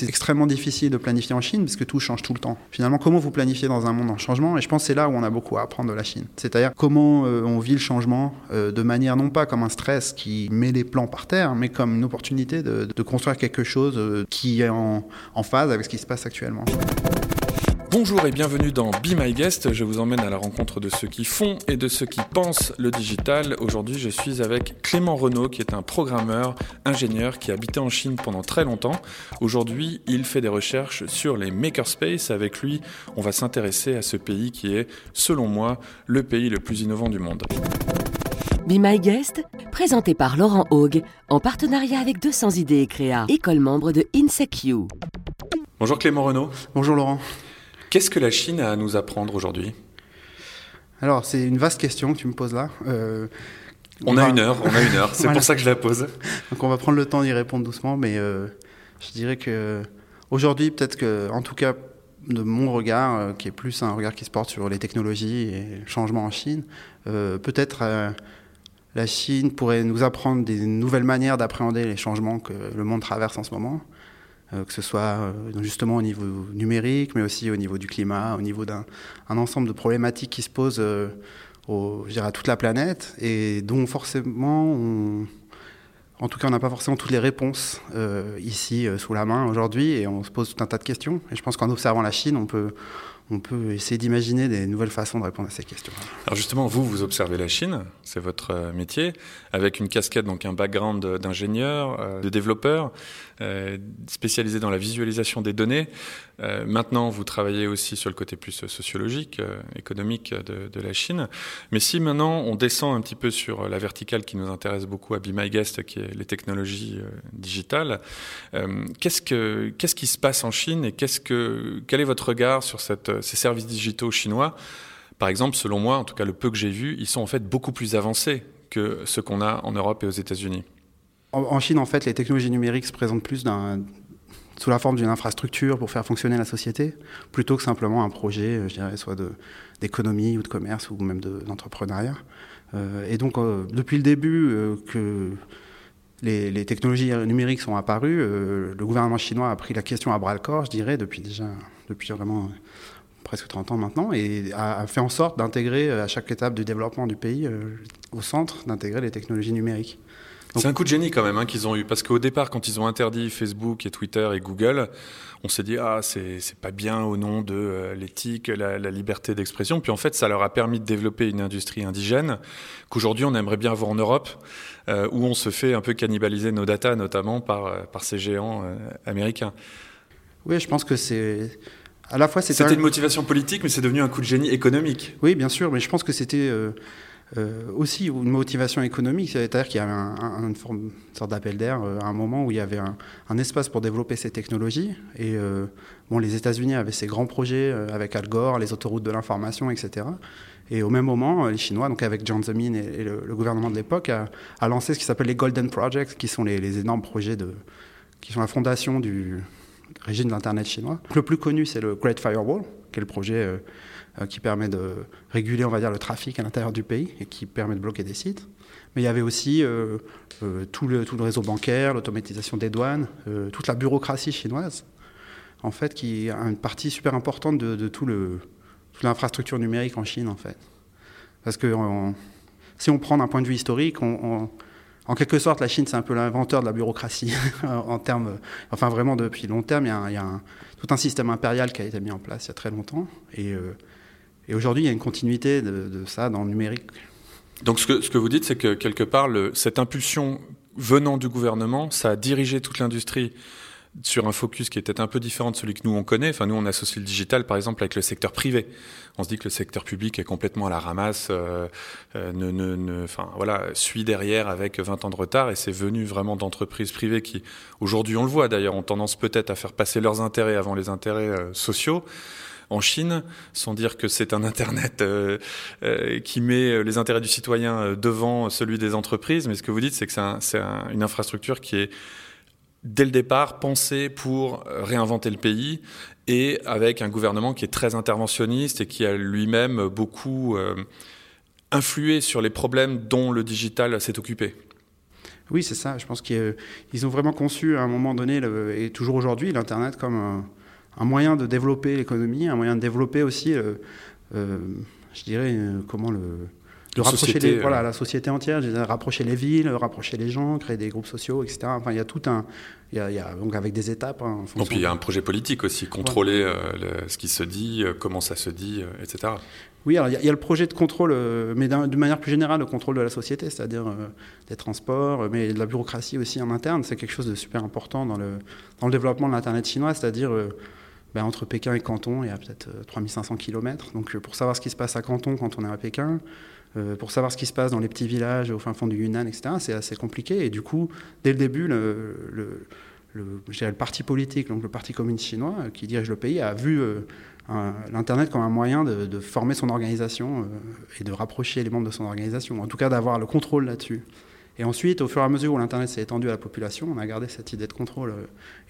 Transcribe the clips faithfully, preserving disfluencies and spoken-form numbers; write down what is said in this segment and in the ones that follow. C'est extrêmement difficile de planifier en Chine parce que tout change tout le temps. Finalement, comment vous planifiez dans un monde en changement ? Et je pense que c'est là où on a beaucoup à apprendre de la Chine. C'est-à-dire comment euh, on vit le changement euh, de manière non pas comme un stress qui met les plans par terre, mais comme une opportunité de, de construire quelque chose euh, qui est en, en phase avec ce qui se passe actuellement. Bonjour et bienvenue dans Be My Guest, je vous emmène à la rencontre de ceux qui font et de ceux qui pensent le digital. Aujourd'hui, je suis avec Clément Renaud qui est un programmeur, ingénieur qui a habité en Chine pendant très longtemps. Aujourd'hui, il fait des recherches sur les makerspace. Avec lui, on va s'intéresser à ce pays qui est, selon moi, le pays le plus innovant du monde. Be My Guest, présenté par Laurent Haug, en partenariat avec deux cents Idées et Créa, école membre de InsecU. Bonjour Clément Renaud. Bonjour Laurent. Qu'est-ce que la Chine a à nous apprendre aujourd'hui ? Alors, c'est une vaste question que tu me poses là. Euh, on, on a va... une heure, on a une heure. C'est voilà. Pour ça que je la pose. Donc, on va prendre le temps d'y répondre doucement, mais euh, je dirais que aujourd'hui, peut-être que, en tout cas, de mon regard, euh, qui est plus un regard qui se porte sur les technologies et le changement en Chine, euh, peut-être euh, la Chine pourrait nous apprendre des nouvelles manières d'appréhender les changements que le monde traverse en ce moment. Que ce soit justement au niveau numérique, mais aussi au niveau du climat, au niveau d'un un ensemble de problématiques qui se posent euh, au, je dirais, à toute la planète et dont forcément, on, en tout cas, on n'a pas forcément toutes les réponses euh, ici euh, sous la main aujourd'hui et on se pose tout un tas de questions. Et je pense qu'en observant la Chine, on peut, on peut essayer d'imaginer des nouvelles façons de répondre à ces questions. Alors justement, vous, vous observez la Chine, c'est votre métier, avec une casquette, donc un background d'ingénieur, de développeur, euh, spécialisé dans la visualisation des données. Euh, maintenant, vous travaillez aussi sur le côté plus sociologique, euh, économique de, de la Chine. Mais si maintenant, on descend un petit peu sur la verticale qui nous intéresse beaucoup à Be My Guest, qui est les technologies euh, digitales, euh, qu'est-ce que, qu'est-ce qui se passe en Chine et qu'est-ce que, quel est votre regard sur cette ces services digitaux chinois, par exemple, selon moi, en tout cas le peu que j'ai vu, ils sont en fait beaucoup plus avancés que ce qu'on a en Europe et aux États-Unis. En, en Chine, en fait, les technologies numériques se présentent plus d'un, sous la forme d'une infrastructure pour faire fonctionner la société, plutôt que simplement un projet, je dirais, soit de, d'économie ou de commerce ou même de, d'entrepreneuriat. Euh, et donc, euh, depuis le début euh, que... Les, les technologies numériques sont apparues. Euh, le gouvernement chinois a pris la question à bras-le-corps, je dirais, depuis déjà, depuis vraiment euh, presque trente ans maintenant, et a, a fait en sorte d'intégrer euh, à chaque étape du développement du pays, euh, au centre, d'intégrer les technologies numériques. Donc, c'est un coup de génie quand même hein, qu'ils ont eu, parce qu'au départ, quand ils ont interdit Facebook et Twitter et Google, on s'est dit « Ah, c'est, c'est pas bien au nom de euh, l'éthique, la, la liberté d'expression ». Puis en fait, ça leur a permis de développer une industrie indigène qu'aujourd'hui, on aimerait bien avoir en Europe, euh, où on se fait un peu cannibaliser nos datas, notamment par, par ces géants euh, américains. Oui, je pense que c'est... à la fois c'est C'était un... une motivation politique, mais c'est devenu un coup de génie économique. Oui, bien sûr, mais je pense que c'était... Euh... Euh, aussi une motivation économique, c'est-à-dire qu'il y avait un, un, une, forme, une sorte d'appel d'air euh, à un moment où il y avait un, un espace pour développer ces technologies et euh, bon, les États-Unis avaient ces grands projets euh, avec Al Gore, les autoroutes de l'information, et cetera. Et au même moment, les Chinois, donc avec Jiang Zemin et, et le, le gouvernement de l'époque, a, a lancé ce qui s'appelle les Golden projects, qui sont les, les énormes projets de, qui sont la fondation du régime d'Internet chinois. Le plus connu, c'est le Great Firewall, qui est le projet euh, euh, qui permet de réguler, on va dire, le trafic à l'intérieur du pays et qui permet de bloquer des sites. Mais il y avait aussi euh, euh, tout, le, tout le réseau bancaire, l'automatisation des douanes, euh, toute la bureaucratie chinoise, en fait, qui a une partie super importante de, de tout le, toute l'infrastructure numérique en Chine, en fait. Parce que on, si on prend d'un point de vue historique, on, on en quelque sorte, la Chine, c'est un peu l'inventeur de la bureaucratie en termes, enfin vraiment depuis long terme, il y a, un, il y a un, tout un système impérial qui a été mis en place il y a très longtemps. Et, euh, et aujourd'hui, il y a une continuité de, de ça dans le numérique. Donc ce que, ce que vous dites, c'est que quelque part, le, cette impulsion venant du gouvernement, ça a dirigé toute l'industrie sur un focus qui était un peu différent de celui que nous on connaît. Enfin, nous on associe le digital par exemple avec le secteur privé. On se dit que le secteur public est complètement à la ramasse, euh, euh, ne, ne, ne, enfin voilà, suit derrière avec vingt ans de retard. Et c'est venu vraiment d'entreprises privées qui, aujourd'hui on le voit d'ailleurs, ont tendance peut-être à faire passer leurs intérêts avant les intérêts euh, sociaux. En Chine, sans dire que c'est un Internet euh, euh, qui met les intérêts du citoyen devant celui des entreprises. Mais ce que vous dites, c'est que c'est, un, c'est un, une infrastructure qui est dès le départ, penser pour réinventer le pays et avec un gouvernement qui est très interventionniste et qui a lui-même beaucoup euh, influé sur les problèmes dont le digital s'est occupé. Oui, c'est ça. Je pense qu'ils ont vraiment conçu à un moment donné, et toujours aujourd'hui, l'Internet comme un, un moyen de développer l'économie, un moyen de développer aussi, euh, euh, je dirais, comment le... de rapprocher société, les, euh... voilà, la société entière, rapprocher les villes, rapprocher les gens, créer des groupes sociaux, et cetera. Enfin, il y a tout un... Il y a, il y a, donc avec des étapes. Hein, donc il y a un projet politique aussi, contrôler ouais. euh, le, ce qui se dit, euh, comment ça se dit, euh, et cetera. Oui, alors il y, a, il y a le projet de contrôle, euh, mais de manière plus générale, le contrôle de la société, c'est-à-dire euh, des transports, mais de la bureaucratie aussi en interne. C'est quelque chose de super important dans le, dans le développement de l'Internet chinois, c'est-à-dire... Euh, Ben, entre Pékin et Canton, il y a peut-être trois mille cinq cents kilomètres. Donc, pour savoir ce qui se passe à Canton quand on est à Pékin, euh, pour savoir ce qui se passe dans les petits villages au fin fond du Yunnan, et cetera, c'est assez compliqué. Et du coup, dès le début, le, le, le, je dirais le parti politique, donc le Parti communiste chinois, qui dirige le pays, a vu euh, un, l'Internet comme un moyen de, de former son organisation euh, et de rapprocher les membres de son organisation, en tout cas d'avoir le contrôle là-dessus. Et ensuite, au fur et à mesure où l'Internet s'est étendu à la population, on a gardé cette idée de contrôle.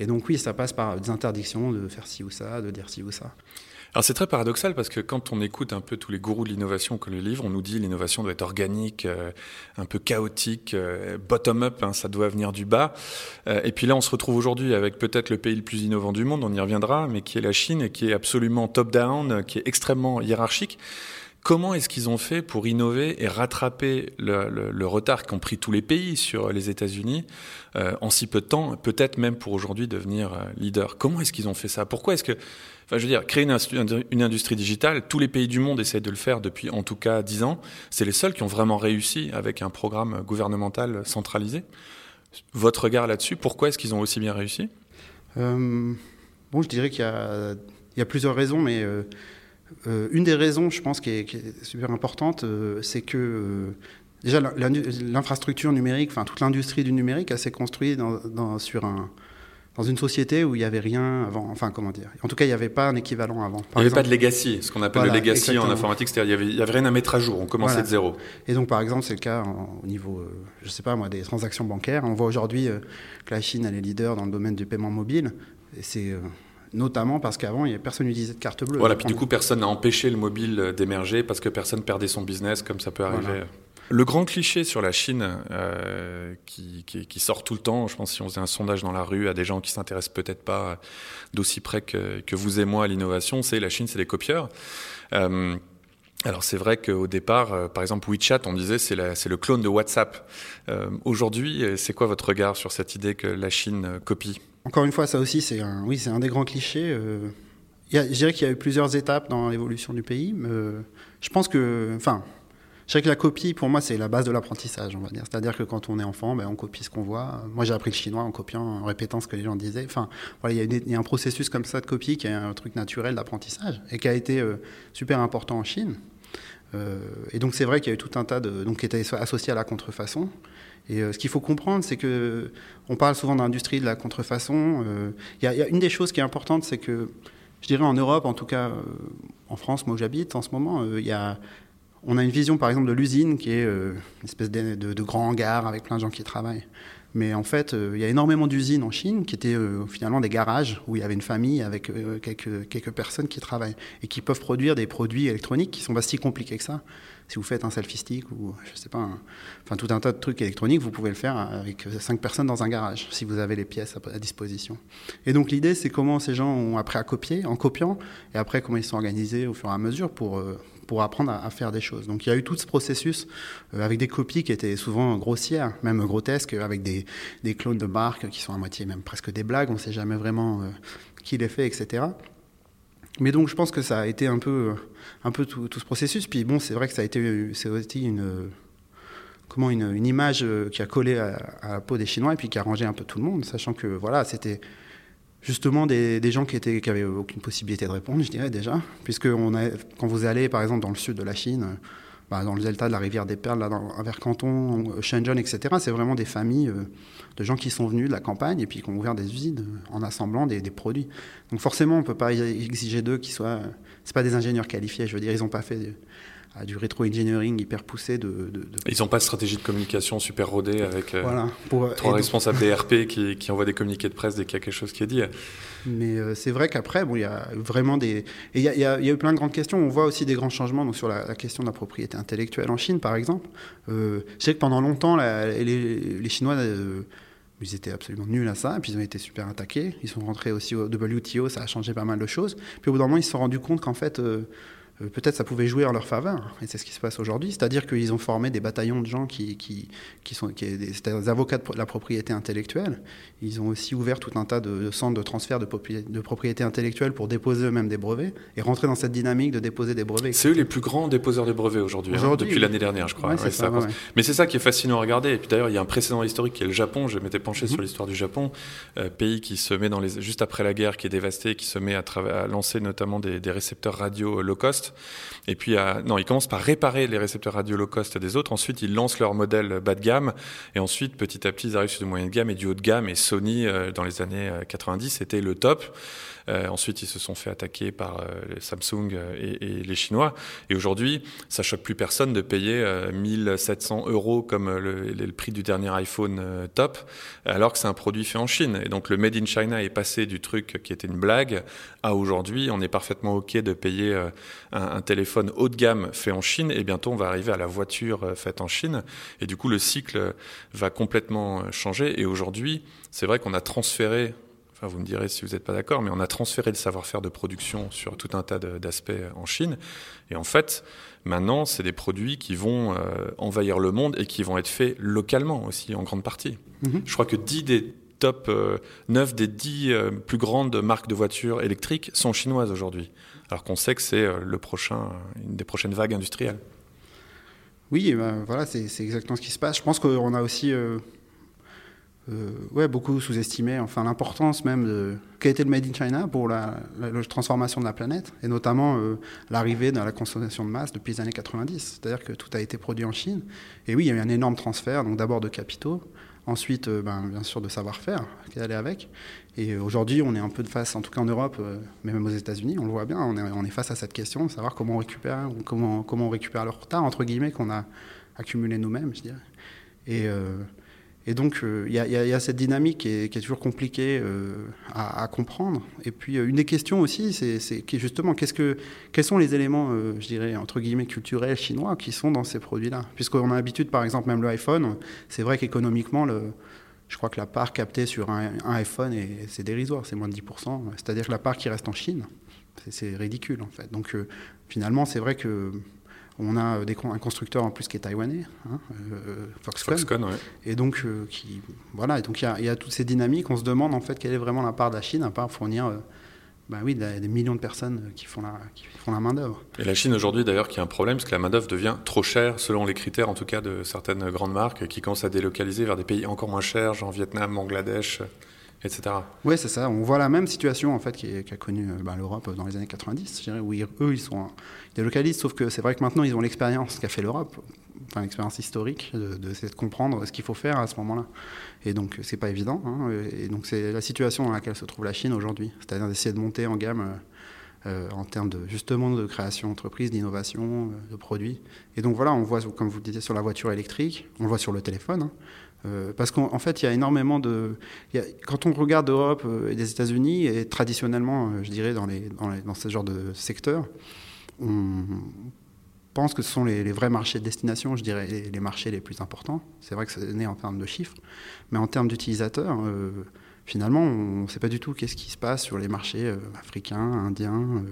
Et donc oui, ça passe par des interdictions de faire ci ou ça, de dire ci ou ça. Alors c'est très paradoxal parce que quand on écoute un peu tous les gourous de l'innovation qu'on les livre, on nous dit l'innovation doit être organique, euh, un peu chaotique, euh, bottom-up, hein, ça doit venir du bas. Euh, et puis là, on se retrouve aujourd'hui avec peut-être le pays le plus innovant du monde, on y reviendra, mais qui est la Chine et qui est absolument top-down, qui est extrêmement hiérarchique. Comment est-ce qu'ils ont fait pour innover et rattraper le, le, le retard qu'ont pris tous les pays sur les États-Unis euh, en si peu de temps, peut-être même pour aujourd'hui devenir euh, leader? Comment est-ce qu'ils ont fait ça? Pourquoi est-ce que... Enfin, je veux dire, créer une, une industrie digitale, tous les pays du monde essaient de le faire depuis en tout cas dix ans. C'est les seuls qui ont vraiment réussi avec un programme gouvernemental centralisé. Votre regard là-dessus, pourquoi est-ce qu'ils ont aussi bien réussi? euh, Bon, je dirais qu'il y a, il y a plusieurs raisons, mais... Euh... Euh, une des raisons, je pense, qui est, qui est super importante, euh, c'est que euh, déjà la, la, l'infrastructure numérique, enfin toute l'industrie du numérique, elle s'est construite dans, dans, sur un, dans une société où il n'y avait rien avant. Enfin, comment dire? En tout cas, il n'y avait pas un équivalent avant. Par il n'y avait exemple, pas de legacy, ce qu'on appelle voilà, le legacy exactement. En informatique, c'est-à-dire il n'y avait, avait rien à mettre à jour, on commençait voilà. de zéro. Et donc, par exemple, c'est le cas en, au niveau, euh, je ne sais pas moi, des transactions bancaires. On voit aujourd'hui euh, que la Chine, elle est leader dans le domaine du paiement mobile. Et c'est... Euh, Notamment parce qu'avant, personne n'utilisait de carte bleue. Voilà, puis du coup, personne n'a empêché le mobile d'émerger parce que personne perdait son business, comme ça peut arriver. Voilà. Le grand cliché sur la Chine euh, qui, qui, qui sort tout le temps, je pense si on faisait un sondage dans la rue à des gens qui ne s'intéressent peut-être pas d'aussi près que, que vous et moi à l'innovation, c'est la Chine, c'est les copieurs. Euh, Alors c'est vrai qu'au départ, euh, par exemple WeChat, on disait c'est, la, c'est le clone de WhatsApp. Euh, aujourd'hui, c'est quoi votre regard sur cette idée que la Chine copie? Encore une fois, ça aussi, c'est un, oui, c'est un des grands clichés. Euh, y a, je dirais qu'il y a eu plusieurs étapes dans l'évolution du pays. Mais, euh, je pense que, enfin, je dirais que la copie, pour moi, c'est la base de l'apprentissage, on va dire. C'est-à-dire que quand on est enfant, ben, on copie ce qu'on voit. Moi, j'ai appris le chinois en copiant, en répétant ce que les gens disaient. Enfin, voilà, il y, y a un processus comme ça de copie qui est un truc naturel d'apprentissage et qui a été euh, super important en Chine. Et donc c'est vrai qu'il y a eu tout un tas de... Donc qui étaient associés à la contrefaçon. Et euh, ce qu'il faut comprendre, c'est que... On parle souvent d'industrie de la contrefaçon. Il euh, y, y a une des choses qui est importante, c'est que... Je dirais en Europe, en tout cas euh, en France, moi où j'habite en ce moment, il euh, y a... On a une vision par exemple de l'usine qui est euh, une espèce de, de, de grand hangar avec plein de gens qui travaillent. Mais en fait, il euh, y a énormément d'usines en Chine qui étaient euh, finalement des garages où il y avait une famille avec euh, quelques, quelques personnes qui travaillent et qui peuvent produire des produits électroniques qui ne sont pas si compliqués que ça. Si vous faites un selfie stick ou je sais pas, un, enfin tout un tas de trucs électroniques, vous pouvez le faire avec cinq personnes dans un garage si vous avez les pièces à, à disposition. Et donc l'idée, c'est comment ces gens ont appris à copier, en copiant, et après comment ils sont organisés au fur et à mesure pour... Euh, pour apprendre à faire des choses. Donc il y a eu tout ce processus avec des copies qui étaient souvent grossières, même grotesques, avec des, des clones de marques qui sont à moitié même presque des blagues, on ne sait jamais vraiment euh, qui les fait, et cetera. Mais donc je pense que ça a été un peu, un peu tout, tout ce processus. Puis bon, c'est vrai que ça a été, c'est aussi une, comment, une, une image qui a collé à, à la peau des Chinois et puis qui a rangé un peu tout le monde, sachant que voilà, c'était... Justement, des, des gens qui étaient, qui avaient aucune possibilité de répondre, je dirais déjà, puisque on a, quand vous allez, par exemple, dans le sud de la Chine, bah, dans le delta de la rivière des Perles, là, dans, vers Canton, Shenzhen, et cetera, c'est vraiment des familles euh, de gens qui sont venus de la campagne et puis qui ont ouvert des usines en assemblant des, des produits. Donc forcément, on ne peut pas exiger d'eux qu'ils soient... Ce ne sont pas des ingénieurs qualifiés, je veux dire, ils n'ont pas fait... à du rétro-engineering hyper poussé. De, de, de... Ils n'ont pas de stratégie de communication super rodée avec euh, voilà, pour, trois donc... responsables des R P qui, qui envoient des communiqués de presse dès qu'il y a quelque chose qui est dit. Mais euh, c'est vrai qu'après, bon, il y a vraiment des... Et il y, y, y a eu plein de grandes questions. On voit aussi des grands changements donc sur la, la question de la propriété intellectuelle en Chine, par exemple. Euh, je sais que pendant longtemps, la, les, les Chinois... Euh, Ils étaient absolument nuls à ça, et puis ils ont été super attaqués. Ils sont rentrés aussi au W T O, ça a changé pas mal de choses. Puis au bout d'un moment, ils se sont rendus compte qu'en fait, euh, peut-être ça pouvait jouer en leur faveur. Et c'est ce qui se passe aujourd'hui. C'est-à-dire qu'ils ont formé des bataillons de gens qui, qui, qui sont qui, des avocats de la propriété intellectuelle. Ils ont aussi ouvert tout un tas de, de centres de transfert de, de propriété intellectuelle pour déposer eux-mêmes des brevets et rentrer dans cette dynamique de déposer des brevets. C'est eux les plus grands déposeurs de brevets aujourd'hui, aujourd'hui hein, depuis oui. l'année dernière, je crois. Ouais, ouais, c'est ça, ouais. Mais c'est ça qui est fascinant à regarder. Et puis d'ailleurs, il y a un précédent historique qui est le Japon. Je m'étais penché mmh. sur l'histoire du Japon, euh, pays qui se met dans les... juste après la guerre, qui est dévasté, qui se met à, tra... à lancer notamment des, des récepteurs radio low cost. Et puis, à... non, ils commencent par réparer les récepteurs radio low cost des autres. Ensuite, ils lancent leur modèle bas de gamme. Et ensuite, petit à petit, ils arrivent sur du moyen de gamme et du haut de gamme. Et Sony, euh, dans les années quatre-vingt-dix, c'était le top. Euh, ensuite, ils se sont fait attaquer par euh, Samsung et, et les Chinois. Et aujourd'hui, ça choque plus personne de payer euh, mille sept cents euros comme le, le prix du dernier iPhone euh, top, alors que c'est un produit fait en Chine. Et donc, le Made in China est passé du truc qui était une blague à aujourd'hui, on est parfaitement OK de payer euh, un, un téléphone haut de gamme fait en Chine. Et bientôt, on va arriver à la voiture euh, faite en Chine. Et du coup, le cycle va complètement changer. Et aujourd'hui, c'est vrai qu'on a transféré... Enfin, vous me direz si vous n'êtes pas d'accord, mais on a transféré le savoir-faire de production sur tout un tas de, d'aspects en Chine. Et en fait, maintenant, c'est des produits qui vont euh, envahir le monde et qui vont être faits localement aussi, en grande partie. Mm-hmm. Je crois que dix des top euh, neuf des dix euh, plus grandes marques de voitures électriques sont chinoises aujourd'hui. Alors qu'on sait que c'est euh, le prochain, une des prochaines vagues industrielles. Oui, et ben, voilà, c'est, c'est exactement ce qui se passe. Je pense qu'on a aussi... Euh... Euh, ouais, beaucoup sous-estimé enfin, l'importance même de qu'a été le Made in China pour la, la, la transformation de la planète et notamment euh, l'arrivée de la consommation de masse depuis les années quatre-vingt-dix. C'est-à-dire que tout a été produit en Chine. Et oui, il y a eu un énorme transfert, donc d'abord de capitaux, ensuite euh, ben, bien sûr de savoir-faire qui allait avec. Et aujourd'hui, on est un peu de face, en tout cas en Europe, euh, mais même aux États-Unis, on le voit bien, on est, on est face à cette question, savoir comment on récupère, comment, comment on récupère le retard, entre guillemets, qu'on a accumulé nous-mêmes, je dirais. Et... Euh, Et donc, il euh, y, y, y a cette dynamique qui est, qui est toujours compliquée euh, à, à comprendre. Et puis, euh, une des questions aussi, c'est, c'est qui, justement, qu'est-ce que, quels sont les éléments, euh, je dirais, entre guillemets, culturels chinois qui sont dans ces produits-là ? Puisqu'on a l'habitude, par exemple, même le iPhone, c'est vrai qu'économiquement, le, je crois que la part captée sur un, un iPhone, est, c'est dérisoire, c'est moins de dix pour cent. C'est-à-dire que la part qui reste en Chine, c'est, c'est ridicule, en fait. Donc, euh, finalement, c'est vrai que... On a des, un constructeur en plus qui est taïwanais, hein, euh, Foxconn. Foxconn, ouais. Et donc, euh, qui, voilà, et donc il y, y a toutes ces dynamiques. On se demande en fait quelle est vraiment la part de la Chine, à part fournir, euh, bah oui, des, des millions de personnes qui font la, qui font la main d'œuvre. Et la Chine aujourd'hui, d'ailleurs, qui a un problème, parce que la main d'œuvre devient trop chère, selon les critères, en tout cas, de certaines grandes marques, qui commencent à délocaliser vers des pays encore moins chers, genre Vietnam, Bangladesh. Oui, c'est ça. On voit la même situation en fait, qu'a connue ben, l'Europe dans les années quatre-vingt-dix, je dirais, où ils, eux, ils sont délocalistes, sauf que c'est vrai que maintenant, ils ont l'expérience qu'a fait l'Europe, enfin, l'expérience historique, de, de, de comprendre ce qu'il faut faire à ce moment-là. Et donc, c'est pas évident. Hein. Et donc, c'est la situation dans laquelle se trouve la Chine aujourd'hui, c'est-à-dire d'essayer de monter en gamme euh, en termes de, justement de création d'entreprise, d'innovation, de produits. Et donc, voilà, on voit, comme vous le disiez, sur la voiture électrique, on le voit sur le téléphone, hein. Euh, parce qu'en fait, il y a énormément de... Y a, quand on regarde l'Europe euh, et les États-Unis, et traditionnellement, euh, je dirais, dans, les, dans, les, dans ce genre de secteur, on pense que ce sont les, les vrais marchés de destination, je dirais, les, les marchés les plus importants. C'est vrai que c'est né en termes de chiffres, mais en termes d'utilisateurs, euh, finalement, on ne sait pas du tout qu'est-ce qui se passe sur les marchés euh, africains, indiens... Euh,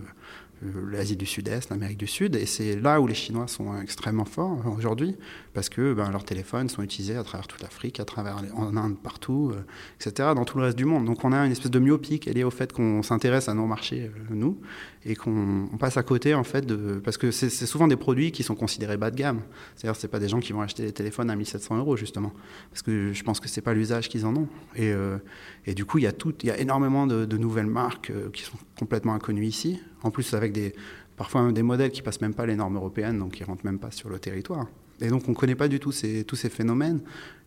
l'Asie du Sud-Est, l'Amérique du Sud, et c'est là où les Chinois sont extrêmement forts aujourd'hui, parce que ben, leurs téléphones sont utilisés à travers toute l'Afrique, à travers les... en Inde, partout, euh, et cetera, dans tout le reste du monde. Donc on a une espèce de myopie qui est liée au fait qu'on s'intéresse à nos marchés, euh, nous, et qu'on on passe à côté, en fait, de... parce que c'est, c'est souvent des produits qui sont considérés bas de gamme. C'est-à-dire que ce n'est pas des gens qui vont acheter des téléphones à mille sept cents euros, justement, parce que je pense que ce n'est pas l'usage qu'ils en ont. Et, euh, et du coup, il y a tout, il y a énormément de, de nouvelles marques euh, qui sont complètement inconnues ici, en plus avec des, parfois des modèles qui ne passent même pas les normes européennes, donc qui ne rentrent même pas sur le territoire. Et donc, on ne connaît pas du tout ces, tous ces phénomènes.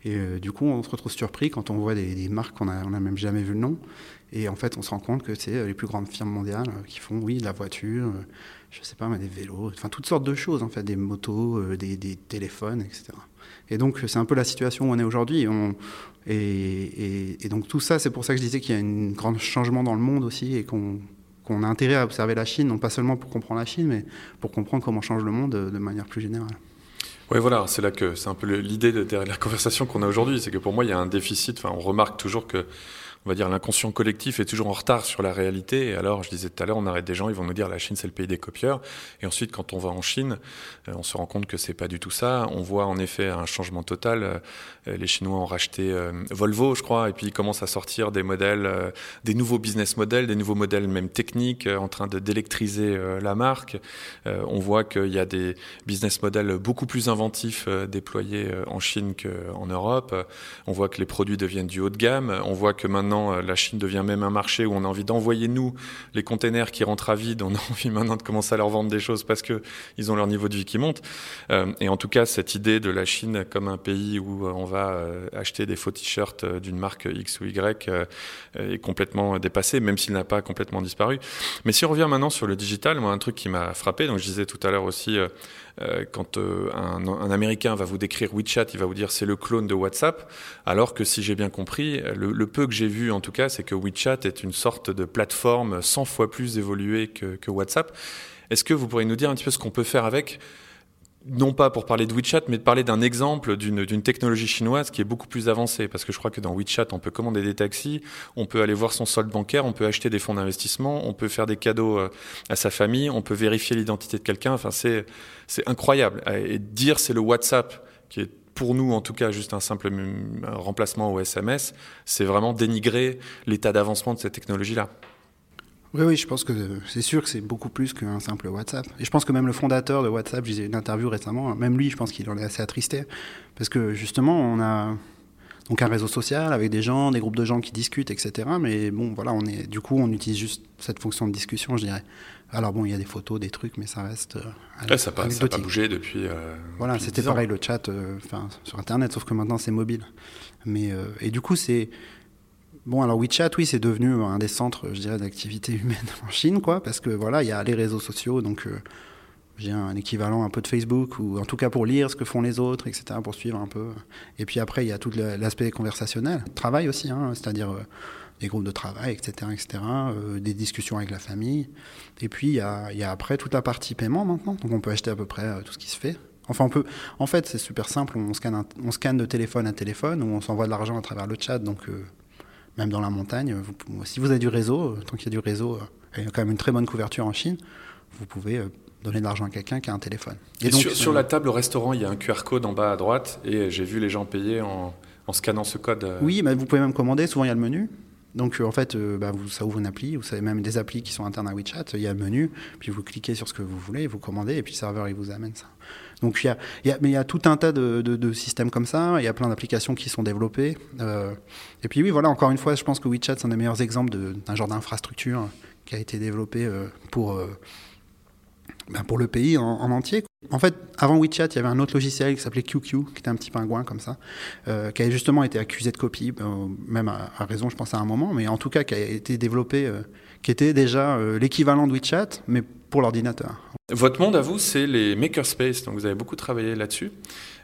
Et euh, du coup, on se retrouve surpris quand on voit des, des marques qu'on n'a même jamais vu le nom. Et en fait, on se rend compte que c'est les plus grandes firmes mondiales qui font, oui, de la voiture, euh, je ne sais pas, mais des vélos, enfin, toutes sortes de choses, en fait, des motos, euh, des, des téléphones, et cetera. Et donc, c'est un peu la situation où on est aujourd'hui. On, et, et, et donc, tout ça, c'est pour ça que je disais qu'il y a un grand changement dans le monde aussi et qu'on... qu'on a intérêt à observer la Chine, non pas seulement pour comprendre la Chine, mais pour comprendre comment change le monde de manière plus générale. Oui, voilà, c'est là que c'est un peu l'idée de la conversation qu'on a aujourd'hui, c'est que pour moi, il y a un déficit, enfin, on remarque toujours que, on va dire, l'inconscient collectif est toujours en retard sur la réalité, et alors, je disais tout à l'heure, on arrête des gens, ils vont nous dire, la Chine, c'est le pays des copieurs, et ensuite, quand on va en Chine, on se rend compte que c'est pas du tout ça, on voit en effet un changement total, les Chinois ont racheté Volvo, je crois, et puis ils commencent à sortir des modèles, des nouveaux business models, des nouveaux modèles même techniques, en train de, d'électriser la marque, on voit qu'il y a des business models beaucoup plus inventifs déployés en Chine qu'en Europe, on voit que les produits deviennent du haut de gamme, on voit que maintenant la Chine devient même un marché où on a envie d'envoyer, nous, les containers qui rentrent à vide. On a envie maintenant de commencer à leur vendre des choses parce qu'ils ont leur niveau de vie qui monte. Euh, et en tout cas, cette idée de la Chine comme un pays où on va euh, acheter des faux t-shirts d'une marque X ou Y euh, est complètement dépassée, même s'il n'a pas complètement disparu. Mais si on revient maintenant sur le digital, moi, un truc qui m'a frappé, donc je disais tout à l'heure aussi, euh, euh, quand euh, un, un Américain va vous décrire WeChat, il va vous dire c'est le clone de WhatsApp, alors que si j'ai bien compris, le, le peu que j'ai vu en tout cas, c'est que WeChat est une sorte de plateforme cent fois plus évoluée que, que WhatsApp. Est-ce que vous pourriez nous dire un petit peu ce qu'on peut faire avec, non pas pour parler de WeChat, mais de parler d'un exemple d'une, d'une technologie chinoise qui est beaucoup plus avancée? Parce que je crois que dans WeChat, on peut commander des taxis, on peut aller voir son solde bancaire, on peut acheter des fonds d'investissement, on peut faire des cadeaux à sa famille, on peut vérifier l'identité de quelqu'un. Enfin, c'est, c'est incroyable. Et dire c'est le WhatsApp qui est, pour nous, en tout cas, juste un simple remplacement au S M S, c'est vraiment dénigrer l'état d'avancement de cette technologie-là. Oui, oui, je pense que c'est sûr que c'est beaucoup plus qu'un simple WhatsApp. Et je pense que même le fondateur de WhatsApp, j'ai eu une interview récemment, même lui, je pense qu'il en est assez attristé. Parce que justement, on a donc un réseau social avec des gens, des groupes de gens qui discutent, et cetera. Mais bon, voilà, on est, du coup, on utilise juste cette fonction de discussion, je dirais. Alors bon, il y a des photos, des trucs, mais ça reste... Euh, ah, ça n'a pas bougé depuis... Euh, voilà, depuis c'était pareil, le chat euh, sur Internet, sauf que maintenant, c'est mobile. Mais, euh, et du coup, c'est... Bon, alors WeChat, oui, c'est devenu un des centres, je dirais, d'activité humaine en Chine, quoi, parce que voilà, il y a les réseaux sociaux, donc euh, j'ai un équivalent un peu de Facebook, ou en tout cas pour lire ce que font les autres, et cetera, pour suivre un peu. Et puis après, il y a tout l'aspect conversationnel, travail aussi, hein, c'est-à-dire... Euh, des groupes de travail, et cetera, et cetera, euh, des discussions avec la famille. Et puis, il y a, y a après toute la partie paiement maintenant. Donc, on peut acheter à peu près euh, tout ce qui se fait. Enfin, on peut... En fait, c'est super simple. On scanne, un... on scanne de téléphone à téléphone ou on s'envoie de l'argent à travers le chat. Donc, euh, même dans la montagne, vous... si vous avez du réseau, tant qu'il y a du réseau, il y a quand même une très bonne couverture en Chine, vous pouvez... Euh, donner de l'argent à quelqu'un qui a un téléphone. Et, et donc, sur, euh... sur la table au restaurant, il y a un Q R code en bas à droite et j'ai vu les gens payer en, en scannant ce code. Euh... Oui, mais vous pouvez même commander. Souvent, il y a le menu. Donc, euh, en fait, euh, bah, vous, ça ouvre une appli. Vous savez, même des applis qui sont internes à WeChat, il y a le menu. Puis, vous cliquez sur ce que vous voulez, vous commandez, et puis le serveur, il vous amène ça. Donc, il y a, il y a, mais il y a tout un tas de, de, de systèmes comme ça. Il y a plein d'applications qui sont développées. Euh, et puis, oui, voilà, encore une fois, je pense que WeChat, c'est un des meilleurs exemples de, d'un genre d'infrastructure qui a été développé euh, pour, euh, ben pour le pays en, en entier. En fait, avant WeChat, il y avait un autre logiciel qui s'appelait Q Q, qui était un petit pingouin comme ça, euh, qui avait justement été accusé de copie, euh, même à, à raison, je pense, à un moment, mais en tout cas, qui a été développé, euh, qui était déjà euh, l'équivalent de WeChat, mais pour l'ordinateur. Votre monde, à vous, c'est les makerspace, donc vous avez beaucoup travaillé là-dessus.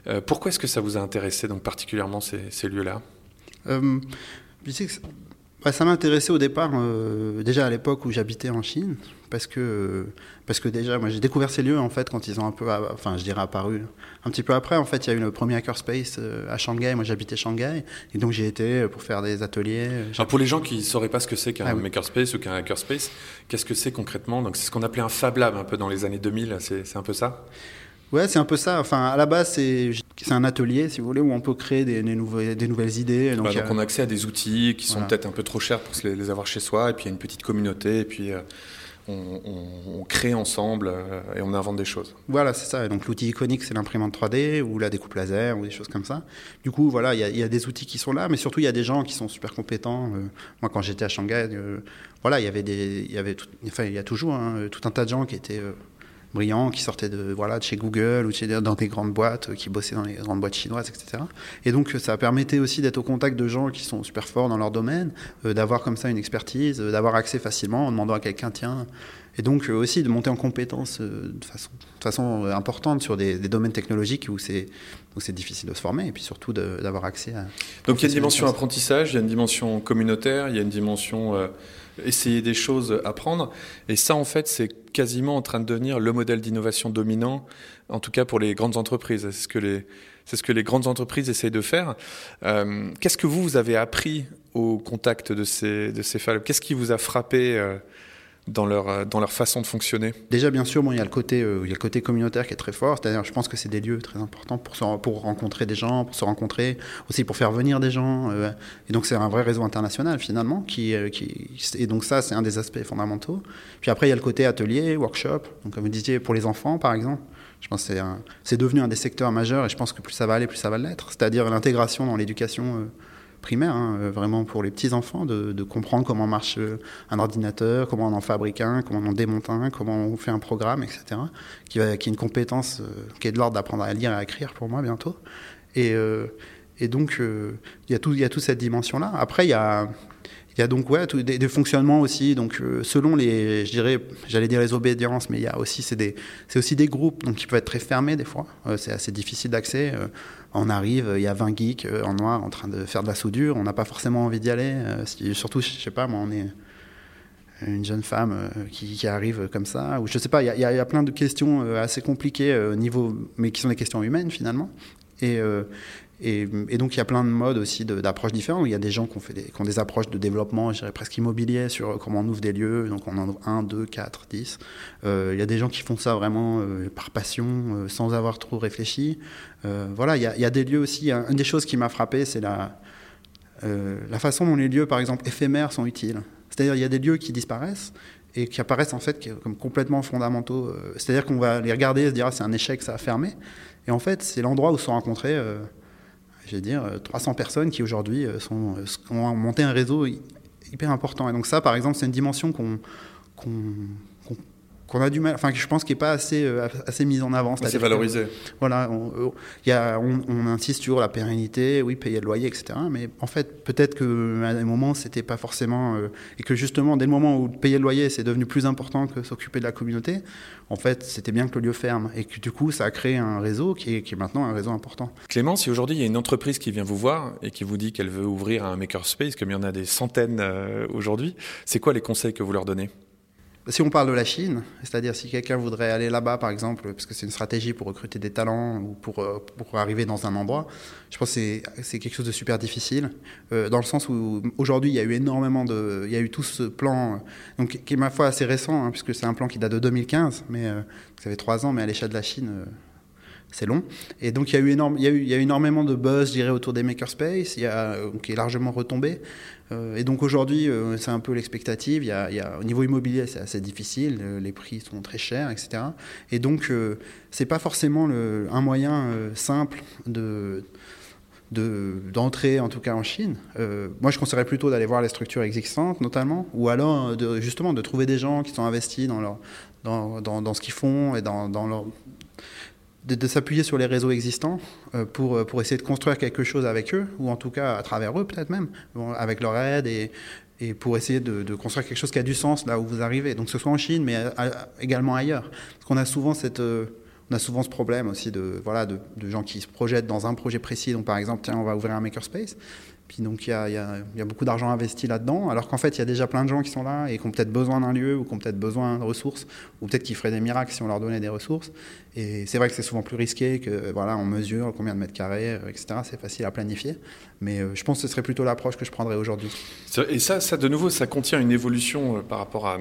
Euh, pourquoi est-ce que ça vous a intéressé, donc particulièrement ces, ces lieux-là ? euh, Je sais que ça, bah, ça m'intéressait au départ, euh, déjà à l'époque où j'habitais en Chine, parce que parce que déjà moi j'ai découvert ces lieux en fait quand ils ont un peu enfin je dirais apparu un petit peu après en fait il y a eu le premier hackerspace à Shanghai. Moi j'habitais Shanghai et donc j'y étais pour faire des ateliers. Alors pour les gens qui ne sauraient pas ce que c'est qu'un ah, oui. makerspace ou qu'un hackerspace, qu'est-ce que c'est concrètement? Donc c'est ce qu'on appelait un Fab Lab un peu dans les années deux mille, c'est c'est un peu ça. Ouais, c'est un peu ça. Enfin, à la base, c'est, c'est un atelier, si vous voulez, où on peut créer des, des, nouvelles, des nouvelles idées. Donc, bah, donc a... on a accès à des outils qui sont voilà. peut-être un peu trop chers pour les, les avoir chez soi. Et puis, il y a une petite communauté. Et puis, euh, on, on, on crée ensemble euh, et on invente des choses. Voilà, c'est ça. Et donc, l'outil iconique, c'est l'imprimante trois D ou la découpe laser ou des choses comme ça. Du coup, voilà, il y a, y a des outils qui sont là. Mais surtout, il y a des gens qui sont super compétents. Euh, moi, quand j'étais à Shanghai, euh, voilà, il y avait des... Y avait tout, enfin, il y a toujours hein, tout un tas de gens qui étaient... Euh, brillants qui sortaient de, voilà, de chez Google ou de chez, dans des grandes boîtes, qui bossaient dans les grandes boîtes chinoises, et cetera. Et donc, ça permettait aussi d'être au contact de gens qui sont super forts dans leur domaine, euh, d'avoir comme ça une expertise, euh, d'avoir accès facilement en demandant à quelqu'un, tiens... Et donc euh, aussi de monter en compétences euh, de façon, de façon euh, importante sur des, des domaines technologiques où c'est, où c'est difficile de se former et puis surtout de, d'avoir accès à... Donc il y a une dimension apprentissage, il y a une dimension communautaire, il y a une dimension euh, essayer des choses, apprendre. Et ça en fait c'est quasiment en train de devenir le modèle d'innovation dominant, en tout cas pour les grandes entreprises. C'est ce que les, c'est ce que les grandes entreprises essayent de faire. Euh, qu'est-ce que vous, vous avez appris au contact de ces, de ces startups ? Qu'est-ce qui vous a frappé euh, Dans leur, dans leur façon de fonctionner ? Déjà, bien sûr, bon, il y a le côté, euh, il y a le côté communautaire qui est très fort. C'est-à-dire, je pense que c'est des lieux très importants pour, se, pour rencontrer des gens, pour se rencontrer, aussi pour faire venir des gens. Euh, et donc, c'est un vrai réseau international, finalement. Qui, euh, qui, et donc, ça, c'est un des aspects fondamentaux. Puis après, il y a le côté atelier, workshop. Donc, comme vous disiez, pour les enfants, par exemple. Je pense que c'est, un, c'est devenu un des secteurs majeurs et je pense que plus ça va aller, plus ça va l'être. C'est-à-dire l'intégration dans l'éducation... Euh, primaire, hein, vraiment pour les petits-enfants, de, de comprendre comment marche un ordinateur, comment on en fabrique un, comment on en démonte un, comment on fait un programme, et cetera, qui, va, qui est une compétence euh, qui est de l'ordre d'apprendre à lire et à écrire pour moi bientôt. Et, euh, et donc, euh, il y a tout, il y a toute cette dimension-là. Après, il y a... Il y a donc ouais, tout, des, des fonctionnements aussi, donc euh, selon les, je dirais, j'allais dire les obédiences, mais il y a aussi c'est des, c'est aussi des groupes, donc qui peuvent être très fermés des fois. Euh, c'est assez difficile d'accès. Euh, on arrive, il y a vingt geeks euh, en noir en train de faire de la soudure. On n'a pas forcément envie d'y aller. Euh, si, surtout, je sais pas, moi, on est une jeune femme euh, qui, qui arrive comme ça, ou je sais pas. Il y a, y, a, y a plein de questions euh, assez compliquées au euh, niveau, mais qui sont des questions humaines finalement. Et euh, Et, et donc, il y a plein de modes aussi de, d'approches différentes. Il y a des gens qui ont, fait des, qui ont des approches de développement, je dirais presque immobilier, sur comment on ouvre des lieux. Donc, on en ouvre un, deux, quatre, dix. Euh, il y a des gens qui font ça vraiment euh, par passion, euh, sans avoir trop réfléchi. Euh, voilà, il y, a, il y a des lieux aussi. Une des choses qui m'a frappé, c'est la, euh, la façon dont les lieux, par exemple, éphémères sont utiles. C'est-à-dire, il y a des lieux qui disparaissent et qui apparaissent en fait comme complètement fondamentaux. C'est-à-dire qu'on va les regarder et se dire, ah, c'est un échec, ça a fermé. Et en fait, c'est l'endroit où sont rencontrés... Euh, je veux dire, trois cents personnes qui aujourd'hui sont, ont monté un réseau hyper important. Et donc ça, par exemple, c'est une dimension qu'on, qu'on, qu'on, qu'on a du mal, enfin, je pense qui n'est pas assez, assez mise en avant. C'est valorisé. Que, voilà, on, y a, on, on insiste sur la pérennité, oui, payer le loyer, et cetera. Mais en fait, peut-être qu'à un moment, ce n'était pas forcément... Euh, et que justement, dès le moment où payer le loyer, c'est devenu plus important que s'occuper de la communauté, en fait, c'était bien que le lieu ferme et que du coup, ça a créé un réseau qui est, qui est maintenant un réseau important. Clément, si aujourd'hui il y a une entreprise qui vient vous voir et qui vous dit qu'elle veut ouvrir un makerspace, comme il y en a des centaines euh, aujourd'hui, c'est quoi les conseils que vous leur donnez ? Si on parle de la Chine, c'est-à-dire si quelqu'un voudrait aller là-bas, par exemple, parce que c'est une stratégie pour recruter des talents ou pour, pour arriver dans un endroit, je pense que c'est, c'est quelque chose de super difficile, euh, dans le sens où aujourd'hui, il y a eu énormément de... Il y a eu tout ce plan, donc, qui est ma foi assez récent, hein, puisque c'est un plan qui date de deux mille quinze, mais euh, ça fait trois ans, mais à l'échelle de la Chine... Euh, c'est long. Et donc, il y a eu, énorme, il y a eu, il y a eu énormément de buzz, je dirais, autour des makerspace, il y a, qui est largement retombé. Euh, et donc, aujourd'hui, euh, c'est un peu l'expectative. Il y a, il y a, au niveau immobilier, c'est assez difficile. Les prix sont très chers, et cetera. Et donc, euh, ce n'est pas forcément le, un moyen euh, simple de... De, d'entrer en tout cas en Chine. Euh, moi, je conseillerais plutôt d'aller voir les structures existantes, notamment, ou alors de, justement de trouver des gens qui sont investis dans, leur, dans, dans, dans ce qu'ils font et dans, dans leur... De, de s'appuyer sur les réseaux existants euh, pour, pour essayer de construire quelque chose avec eux, ou en tout cas à travers eux peut-être même, bon, avec leur aide et, et pour essayer de, de construire quelque chose qui a du sens là où vous arrivez. Donc que ce soit en Chine, mais à, à, également ailleurs. Parce qu'on a souvent cette... Euh, On a souvent ce problème aussi de, voilà, de, de gens qui se projettent dans un projet précis. Donc, par exemple, tiens, on va ouvrir un makerspace. Puis donc, il y a, y a, y a beaucoup d'argent investi là-dedans. Alors qu'en fait, il y a déjà plein de gens qui sont là et qui ont peut-être besoin d'un lieu ou qui ont peut-être besoin de ressources ou peut-être qu'ils feraient des miracles si on leur donnait des ressources. Et c'est vrai que c'est souvent plus risqué que, voilà, on mesure combien de mètres carrés, et cetera. C'est facile à planifier. Mais euh, je pense que ce serait plutôt l'approche que je prendrais aujourd'hui. Et ça, ça, de nouveau, ça contient une évolution par rapport à... à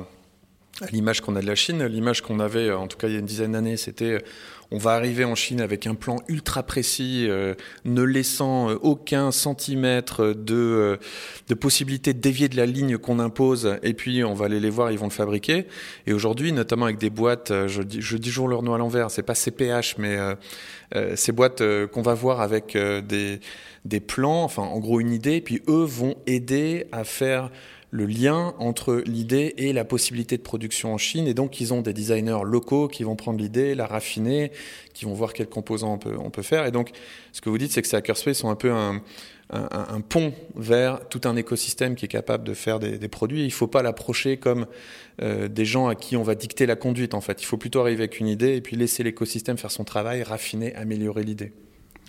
l'image qu'on a de la Chine. L'image qu'on avait, en tout cas il y a une dizaine d'années, c'était on va arriver en Chine avec un plan ultra précis, euh, ne laissant aucun centimètre de, euh, de possibilité de dévier de la ligne qu'on impose, et puis on va aller les voir, ils vont le fabriquer. Et aujourd'hui, notamment avec des boîtes, je dis, je dis toujours leur nom à l'envers, c'est pas C P H, mais euh, euh, ces boîtes euh, qu'on va voir avec euh, des, des plans, enfin en gros une idée, et puis eux vont aider à faire le lien entre l'idée et la possibilité de production en Chine. Et donc, ils ont des designers locaux qui vont prendre l'idée, la raffiner, qui vont voir quels composants on peut, on peut faire. Et donc, ce que vous dites, c'est que ces hackerspaces sont un peu un, un, un pont vers tout un écosystème qui est capable de faire des, des produits. Il ne faut pas l'approcher comme euh, des gens à qui on va dicter la conduite, en fait. Il faut plutôt arriver avec une idée et puis laisser l'écosystème faire son travail, raffiner, améliorer l'idée.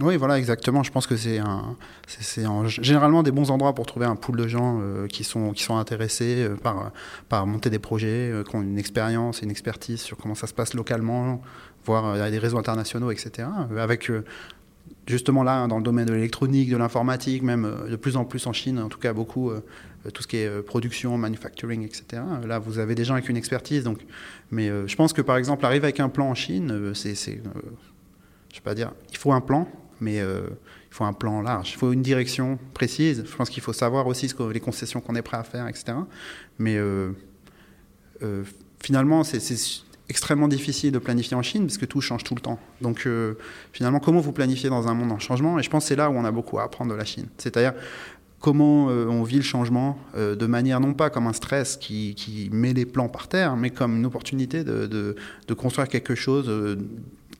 Oui, voilà, exactement. Je pense que c'est, un, c'est, c'est un, généralement des bons endroits pour trouver un pool de gens euh, qui sont, qui sont intéressés euh, par, par monter des projets, euh, qui ont une expérience et une expertise sur comment ça se passe localement, voire euh, des réseaux internationaux, et cetera. Avec euh, justement là, dans le domaine de l'électronique, de l'informatique, même euh, de plus en plus en Chine, en tout cas beaucoup, euh, tout ce qui est euh, production, manufacturing, et cetera. Là, vous avez des gens avec une expertise. Donc, mais euh, je pense que par exemple, arriver avec un plan en Chine, euh, c'est, c'est euh, je sais pas dire, il faut un plan. Mais euh, il faut un plan large, il faut une direction précise. Je pense qu'il faut savoir aussi ce que, les concessions qu'on est prêt à faire, et cetera. Mais euh, euh, finalement, c'est, c'est extrêmement difficile de planifier en Chine parce que tout change tout le temps. Donc euh, finalement, comment vous planifiez dans un monde en changement ? Et je pense que c'est là où on a beaucoup à apprendre de la Chine. C'est-à-dire comment euh, on vit le changement euh, de manière non pas comme un stress qui, qui met les plans par terre, mais comme une opportunité de, de, de construire quelque chose euh,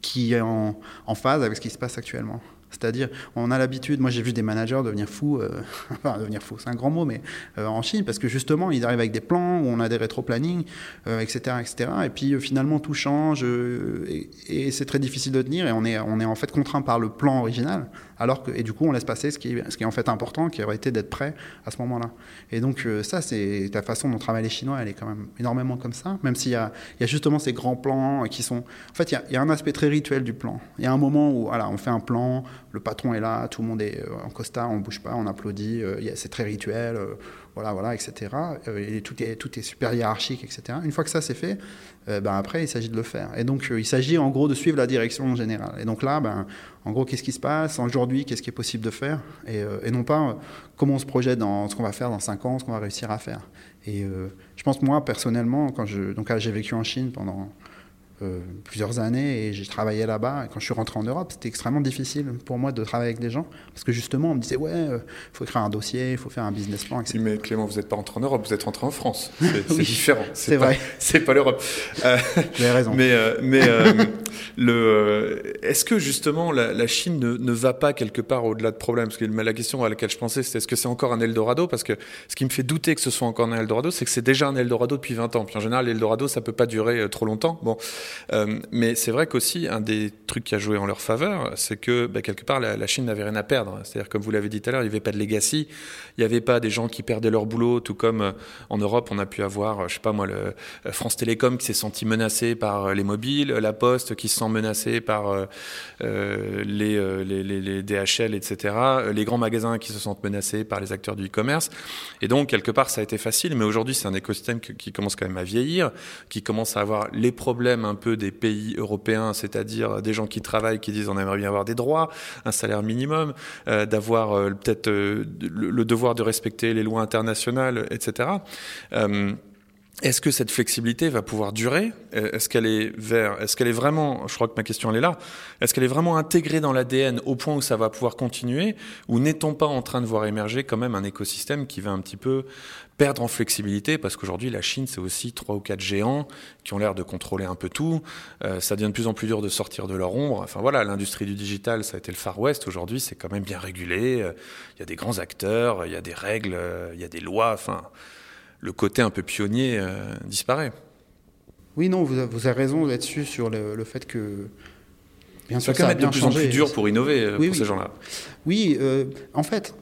qui est en, en phase avec ce qui se passe actuellement. C'est-à-dire, on a l'habitude, moi j'ai vu des managers devenir fous, euh, enfin devenir fous, c'est un grand mot, mais euh, en Chine, parce que justement, ils arrivent avec des plans, où on a des rétro-plannings, euh, et cetera, et cetera. Et puis euh, finalement, tout change, euh, et, et c'est très difficile de tenir, et on est, on est en fait contraint par le plan original, alors que, et du coup, on laisse passer ce qui est, ce qui est en fait important, qui aurait été d'être prêt à ce moment-là. Et donc euh, ça, c'est la façon dont travaillent les Chinois, elle est quand même énormément comme ça, même s'il y a, il y a justement ces grands plans qui sont... En fait, il y a, il y a un aspect très rituel du plan. Il y a un moment où, voilà, on fait un plan... Le patron est là, tout le monde est en costard, on ne bouge pas, on applaudit, euh, c'est très rituel, euh, voilà, voilà, et cetera. Euh, et tout, est, tout est super hiérarchique, et cetera. Une fois que ça c'est fait, euh, ben après il s'agit de le faire. Et donc euh, il s'agit en gros de suivre la direction générale. Et donc là, ben, en gros, qu'est-ce qui se passe aujourd'hui, qu'est-ce qui est possible de faire et, euh, et non pas euh, comment on se projette dans ce qu'on va faire dans cinq ans, ce qu'on va réussir à faire. Et euh, je pense moi, personnellement, quand je, donc, là, j'ai vécu en Chine pendant... Euh, plusieurs années et j'ai travaillé là-bas. Et quand je suis rentré en Europe, c'était extrêmement difficile pour moi de travailler avec des gens parce que justement, on me disait ouais, il euh, faut écrire un dossier, il faut faire un business plan, et cetera. Mais Clément, vous n'êtes pas rentré en Europe, vous êtes rentré en France. C'est, oui, c'est différent. C'est, c'est pas, vrai. C'est pas l'Europe. Euh, vous avez raison. Mais, euh, mais euh, le, euh, est-ce que justement la, la Chine ne, ne va pas quelque part au-delà de problèmes ? Parce que la question à laquelle je pensais, c'est est-ce que c'est encore un Eldorado ? Parce que ce qui me fait douter que ce soit encore un Eldorado, c'est que c'est déjà un Eldorado depuis vingt ans. Puis en général, l'Eldorado, ça ne peut pas durer euh, trop longtemps. Bon. Euh, mais c'est vrai qu'aussi un des trucs qui a joué en leur faveur, c'est que bah, quelque part la, la Chine n'avait rien à perdre. C'est-à-dire, comme vous l'avez dit tout à l'heure, il n'y avait pas de legacy, il n'y avait pas des gens qui perdaient leur boulot, tout comme euh, en Europe on a pu avoir, je sais pas moi, le euh, France Télécom qui s'est senti menacée par euh, les mobiles, la Poste qui se sent menacée par euh, euh, les, euh, les, les, les D H L, et cetera, les grands magasins qui se sentent menacés par les acteurs du e-commerce. Et donc quelque part ça a été facile, mais aujourd'hui c'est un écosystème qui, qui commence quand même à vieillir, qui commence à avoir les problèmes un peu des pays européens, c'est-à-dire des gens qui travaillent, qui disent on aimerait bien avoir des droits, un salaire minimum, euh, d'avoir euh, peut-être euh, le, le devoir de respecter les lois internationales, et cetera. Euh, est-ce que cette flexibilité va pouvoir durer ? Est-ce qu'elle est vers, est-ce qu'elle est vraiment, je crois que ma question elle est là, est-ce qu'elle est vraiment intégrée dans l'A D N au point où ça va pouvoir continuer ? Ou n'est-on pas en train de voir émerger quand même un écosystème qui va un petit peu perdre en flexibilité, parce qu'aujourd'hui, la Chine, c'est aussi trois ou quatre géants qui ont l'air de contrôler un peu tout. Euh, ça devient de plus en plus dur de sortir de leur ombre. Enfin voilà, l'industrie du digital, ça a été le Far West. Aujourd'hui, c'est quand même bien régulé. Il euh, y a des grands acteurs, il y a des règles, il euh, y a des lois. Enfin, le côté un peu pionnier euh, disparaît. Oui, non, vous, vous avez raison là-dessus sur le, le fait que... Bien sûr, ça va être de plus en plus dur pour innover euh, oui, pour oui. ces gens-là. Oui, euh, en fait...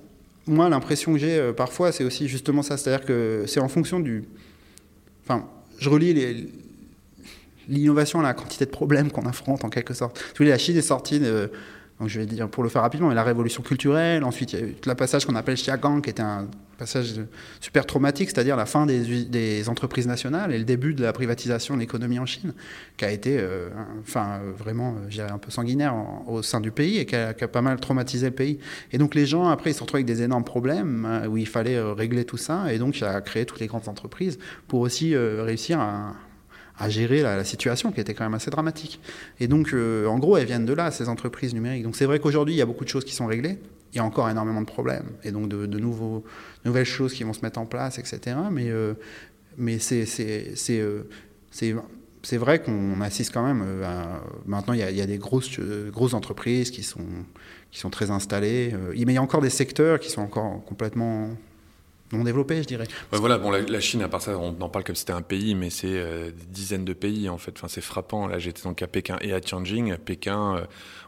Moi, l'impression que j'ai euh, parfois, c'est aussi justement ça. C'est-à-dire que c'est en fonction du... Enfin, je relie les... l'innovation à la quantité de problèmes qu'on affronte, en quelque sorte. Vous voyez, la Chine est sortie... De... Donc, je vais dire, pour le faire rapidement, mais la révolution culturelle. Ensuite, il y a eu tout le passage qu'on appelle Xiagang, qui était un passage super traumatique, c'est-à-dire la fin des, des entreprises nationales et le début de la privatisation de l'économie en Chine, qui a été euh, enfin, vraiment, je dirais, un peu sanguinaire en, au sein du pays et qui a, qui a pas mal traumatisé le pays. Et donc, les gens, après, ils se retrouvent avec des énormes problèmes où il fallait régler tout ça. Et donc, il a créé toutes les grandes entreprises pour aussi euh, réussir à... à gérer la, la situation qui était quand même assez dramatique. Et donc, euh, en gros, elles viennent de là, ces entreprises numériques. Donc, c'est vrai qu'aujourd'hui, il y a beaucoup de choses qui sont réglées. Il y a encore énormément de problèmes et donc de, de nouveaux, nouvelles choses qui vont se mettre en place, et cetera. Mais, euh, mais c'est... c'est, c'est, euh, c'est C'est vrai qu'on assiste quand même à... Maintenant, il y a, il y a des grosses, grosses entreprises qui sont, qui sont très installées. Mais il y a encore des secteurs qui sont encore complètement non développés, je dirais. Ouais, voilà, bon, la, la Chine, à part ça, on en parle comme si c'était un pays, mais c'est euh, des dizaines de pays, en fait. Enfin, c'est frappant. Là, j'étais donc à Pékin et à Tianjin. À Pékin, euh,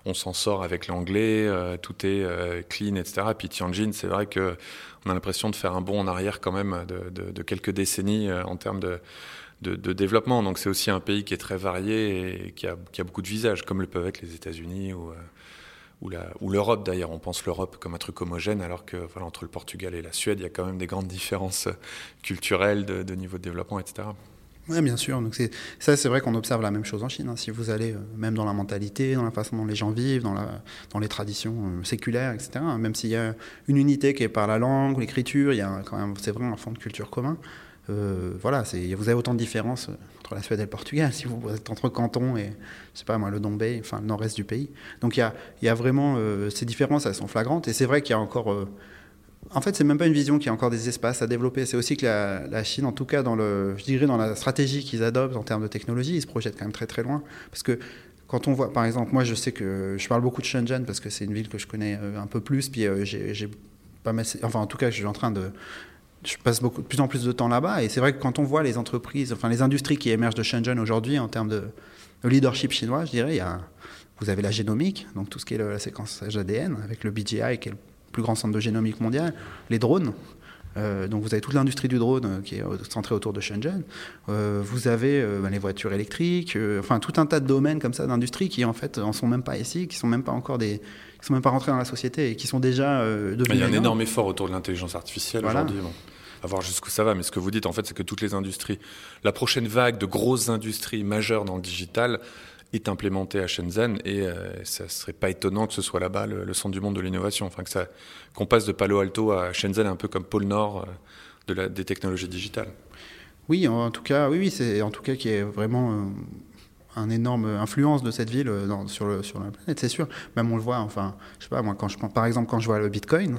on s'en sort avec l'anglais, euh, tout est euh, clean, et cetera. Puis Tianjin, c'est vrai que on a l'impression de faire un bond en arrière quand même de, de, de quelques décennies euh, en termes de... De, de développement. Donc c'est aussi un pays qui est très varié et qui a, qui a beaucoup de visages, comme le peuvent être les États-Unis ou, euh, ou, la, ou l'Europe d'ailleurs. On pense l'Europe comme un truc homogène, alors que voilà, entre le Portugal et la Suède, il y a quand même des grandes différences culturelles de, de niveau de développement, et cetera. Oui, bien sûr. Donc c'est, ça, c'est vrai qu'on observe la même chose en Chine. Hein. Si vous allez, euh, même dans la mentalité, dans la façon dont les gens vivent, dans, la, dans les traditions euh, séculaires, et cetera, hein, même s'il y a une unité qui est par la langue, l'écriture, il y a quand même, c'est vrai, un fond de culture commun. Euh, voilà, c'est, vous avez autant de différences entre la Suède et le Portugal, si vous êtes entre Canton et, je sais pas moi, le Donbais, enfin le nord-est du pays. Donc il y a, y a vraiment, euh, ces différences, elles sont flagrantes. Et c'est vrai qu'il y a encore, euh, en fait, c'est même pas une vision, qu'il y a encore des espaces à développer. C'est aussi que la, la Chine, en tout cas, dans le, je dirais dans la stratégie qu'ils adoptent en termes de technologie, ils se projettent quand même très très loin. Parce que quand on voit, par exemple, moi je sais que je parle beaucoup de Shenzhen parce que c'est une ville que je connais un peu plus, puis euh, j'ai, j'ai pas mal, enfin en tout cas, je suis en train de Je passe beaucoup, de plus en plus de temps là-bas, et c'est vrai que quand on voit les entreprises, enfin les industries qui émergent de Shenzhen aujourd'hui en termes de leadership chinois, je dirais, il y a, vous avez la génomique, donc tout ce qui est le, la séquençage A D N, avec le B G I qui est le plus grand centre de génomique mondial, les drones, euh, donc vous avez toute l'industrie du drone euh, qui est centrée autour de Shenzhen, euh, vous avez euh, les voitures électriques, euh, enfin tout un tas de domaines comme ça d'industries qui en fait en sont même pas ici, qui sont même pas encore des... qui sont même pas rentrés dans la société et qui sont déjà euh, devenus... Il y a un énorme effort autour de l'intelligence artificielle voilà. Aujourd'hui. Bon. À voir jusqu'où ça va, mais ce que vous dites, en fait, c'est que toutes les industries, la prochaine vague de grosses industries majeures dans le digital est implémentée à Shenzhen et euh, ça serait pas étonnant que ce soit là-bas le, le centre du monde de l'innovation. Enfin, que ça, qu'on passe de Palo Alto à Shenzhen un peu comme pôle nord euh, de la, des technologies digitales. Oui, en tout cas, oui, oui, c'est en tout cas qui est vraiment... Euh... un énorme influence de cette ville dans, sur, le, sur la planète, c'est sûr. Même on le voit, enfin, je sais pas, moi, quand je, par exemple, quand je vois le Bitcoin,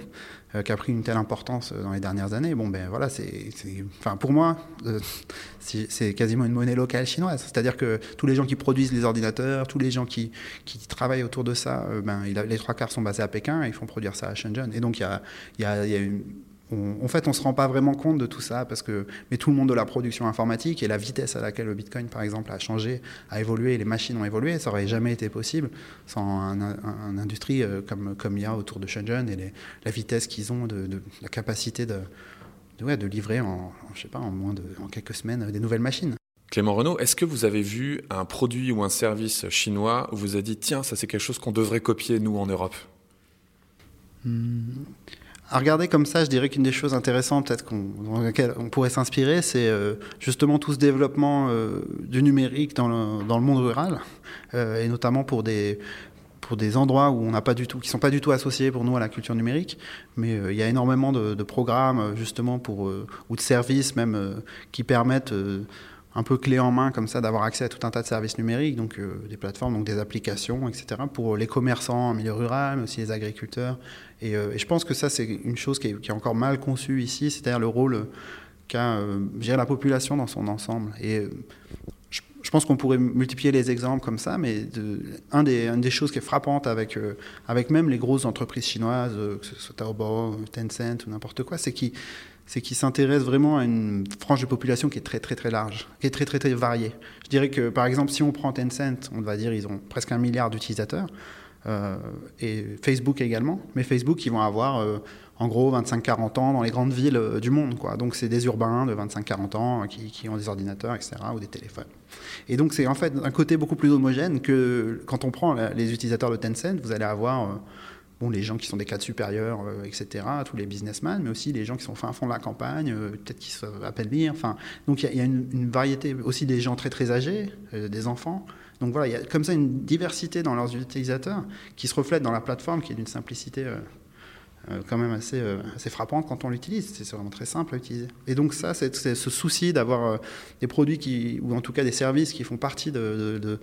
euh, qui a pris une telle importance dans les dernières années, bon, ben voilà, c'est, c'est, enfin, pour moi, euh, c'est, c'est quasiment une monnaie locale chinoise. C'est-à-dire que tous les gens qui produisent les ordinateurs, tous les gens qui, qui travaillent autour de ça, euh, ben, il a, les trois quarts sont basés à Pékin et ils font produire ça à Shenzhen. Et donc, il y a, y a, y a une... On, en fait, on ne se rend pas vraiment compte de tout ça, parce que, mais tout le monde de la production informatique et la vitesse à laquelle le Bitcoin, par exemple, a changé, a évolué, les machines ont évolué, ça n'aurait jamais été possible sans un, un, un industrie comme, comme il y a autour de Shenzhen et les, la vitesse qu'ils ont, de, de, la capacité de, de, ouais, de livrer en, en, je sais pas, en, moins de, en quelques semaines des nouvelles machines. Clément Renaud, est-ce que vous avez vu un produit ou un service chinois où vous avez dit « Tiens, ça c'est quelque chose qu'on devrait copier, nous, en Europe hmm. » À regarder comme ça, je dirais qu'une des choses intéressantes peut-être qu'on, dans laquelle on pourrait s'inspirer, c'est euh, justement tout ce développement euh, du numérique dans le, dans le monde rural, euh, et notamment pour des, pour des endroits où on n'a pas du tout, qui ne sont pas du tout associés pour nous à la culture numérique. Mais euh, il y a énormément de, de programmes justement pour, euh, ou de services même euh, qui permettent... Euh, un peu clé en main comme ça, d'avoir accès à tout un tas de services numériques, donc euh, des plateformes, donc des applications, et cetera, pour les commerçants en milieu rural, mais aussi les agriculteurs. Et, euh, et je pense que ça, c'est une chose qui est, qui est encore mal conçue ici, c'est-à-dire le rôle qu'a euh, gérer la population dans son ensemble. Et euh, je, je pense qu'on pourrait multiplier les exemples comme ça, mais de, un des, une des choses qui est frappante avec, euh, avec même les grosses entreprises chinoises, euh, que ce soit Taobao, Tencent ou n'importe quoi, c'est qui c'est qu'ils s'intéressent vraiment à une frange de population qui est très très très large, qui est très très très variée. Je dirais que par exemple, si on prend Tencent, on va dire ils ont presque un milliard d'utilisateurs, euh, et Facebook également, mais Facebook ils vont avoir euh, en gros vingt-cinq à quarante ans dans les grandes villes euh, du monde, quoi. Donc c'est des urbains de vingt-cinq à quarante ans qui, qui ont des ordinateurs, et cetera, ou des téléphones. Et donc c'est en fait un côté beaucoup plus homogène que quand on prend la, les utilisateurs de Tencent, vous allez avoir... Euh, Bon, les gens qui sont des cadres supérieurs, euh, et cetera, tous les businessmen, mais aussi les gens qui sont au fin fond de la campagne, euh, peut-être qui se appellent lire. Donc, il y, y a une, une variété aussi des gens très, très âgés, euh, des enfants. Donc, voilà, il y a comme ça une diversité dans leurs utilisateurs qui se reflète dans la plateforme, qui est d'une simplicité euh, euh, quand même assez, euh, assez frappante quand on l'utilise. C'est vraiment très simple à utiliser. Et donc ça, c'est, c'est ce souci d'avoir euh, des produits qui, ou en tout cas des services qui font partie de, de, de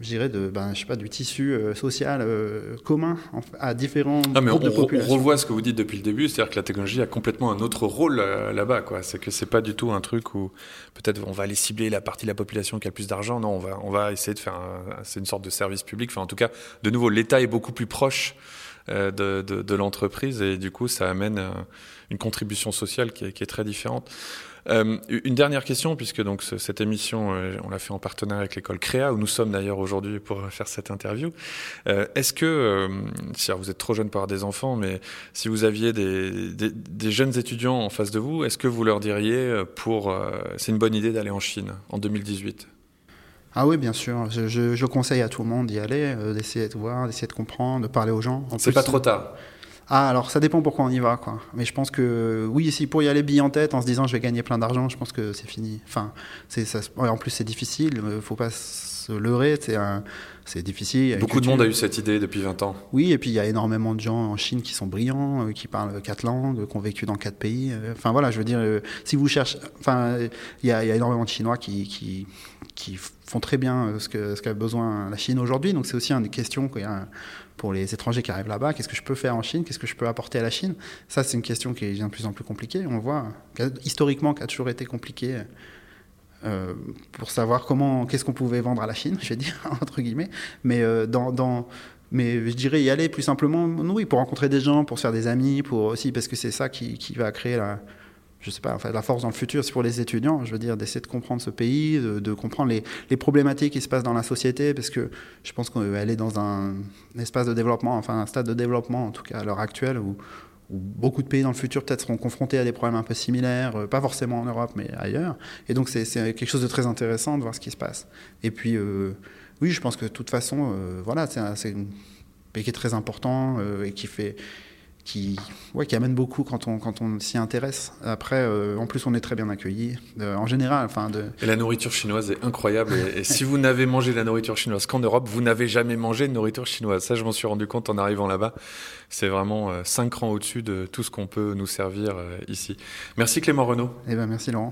je dirais, de, ben, je sais pas, du tissu euh, social euh, commun en, à différents non, mais groupes on, de population. On revoit ce que vous dites depuis le début, c'est-à-dire que la technologie a complètement un autre rôle euh, là-bas, quoi. C'est que c'est pas du tout un truc où peut-être on va aller cibler la partie de la population qui a le plus d'argent. Non, on va, on va essayer de faire un, c'est une sorte de service public. Enfin, en tout cas, de nouveau, l'État est beaucoup plus proche euh, de, de, de l'entreprise et du coup, ça amène euh, une contribution sociale qui est, qui est très différente. Euh, une dernière question, puisque donc ce, cette émission, euh, on l'a fait en partenariat avec l'école Créa, où nous sommes d'ailleurs aujourd'hui pour faire cette interview. Euh, est-ce que, euh, si vous êtes trop jeune pour avoir des enfants, mais si vous aviez des, des, des jeunes étudiants en face de vous, est-ce que vous leur diriez pour, euh, c'est une bonne idée d'aller en Chine en deux mille dix-huit ? Ah oui, bien sûr. Je, je, je conseille à tout le monde d'y aller, euh, d'essayer de voir, d'essayer de comprendre, de parler aux gens. En c'est plus, pas trop tard. Ah, alors ça dépend pourquoi on y va, quoi. Mais je pense que, oui, si pour y aller billes en tête, en se disant je vais gagner plein d'argent, je pense que c'est fini. Enfin, c'est, ça, en plus, c'est difficile, il ne faut pas se leurrer, c'est, un, c'est difficile. Beaucoup de monde a eu cette idée depuis vingt ans. Oui, et puis il y a énormément de gens en Chine qui sont brillants, qui parlent quatre langues, qui ont vécu dans quatre pays. Enfin voilà, je veux dire, si vous cherchez... Enfin, il y, y a énormément de Chinois qui... qui qui font très bien ce, que, ce qu'a besoin la Chine aujourd'hui. Donc c'est aussi une question pour les étrangers qui arrivent là-bas. Qu'est-ce que je peux faire en Chine ? Qu'est-ce que je peux apporter à la Chine ? Ça, c'est une question qui devient de plus en plus compliquée. On voit historiquement qu'elle a toujours été compliquée euh, pour savoir comment, qu'est-ce qu'on pouvait vendre à la Chine, je vais dire, entre guillemets. Mais, euh, dans, dans, mais je dirais y aller plus simplement, oui, pour rencontrer des gens, pour se faire des amis, pour aussi, parce que c'est ça qui, qui va créer la... je sais pas, en fait, la force dans le futur, c'est pour les étudiants, je veux dire, d'essayer de comprendre ce pays, de, de comprendre les, les problématiques qui se passent dans la société, parce que je pense qu'elle est dans un espace de développement, enfin un stade de développement, en tout cas à l'heure actuelle, où, où beaucoup de pays dans le futur peut-être seront confrontés à des problèmes un peu similaires, pas forcément en Europe, mais ailleurs. Et donc c'est, c'est quelque chose de très intéressant de voir ce qui se passe. Et puis, euh, oui, je pense que de toute façon, euh, voilà, c'est un, c'est un pays qui est très important euh, et qui fait... Qui, ouais, qui amène beaucoup quand on, quand on s'y intéresse. Après, euh, en plus, on est très bien accueillis, euh, en général. Enfin, de... Et la nourriture chinoise est incroyable. et, et si vous n'avez mangé la nourriture chinoise qu'en Europe, vous n'avez jamais mangé de nourriture chinoise. Ça, je m'en suis rendu compte en arrivant là-bas. C'est vraiment euh, cinq crans au-dessus de tout ce qu'on peut nous servir euh, ici. Merci Clément Renaud. Eh ben, merci Laurent.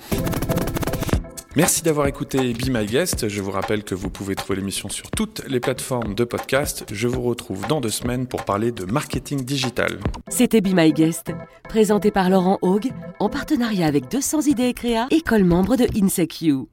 Merci d'avoir écouté Be My Guest. Je vous rappelle que vous pouvez trouver l'émission sur toutes les plateformes de podcast. Je vous retrouve dans deux semaines pour parler de marketing digital. C'était Be My Guest, présenté par Laurent Haug, en partenariat avec deux cents Idées et Créa, école membre de InsecU.